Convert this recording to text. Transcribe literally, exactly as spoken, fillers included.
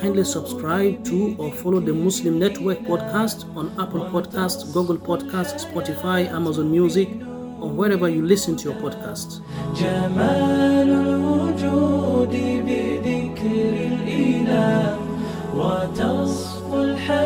kindly subscribe to or follow the Muslim Network podcast on Apple Podcasts, Google Podcasts, Spotify, Amazon Music, or wherever you listen to your podcasts. وتصفو الحياة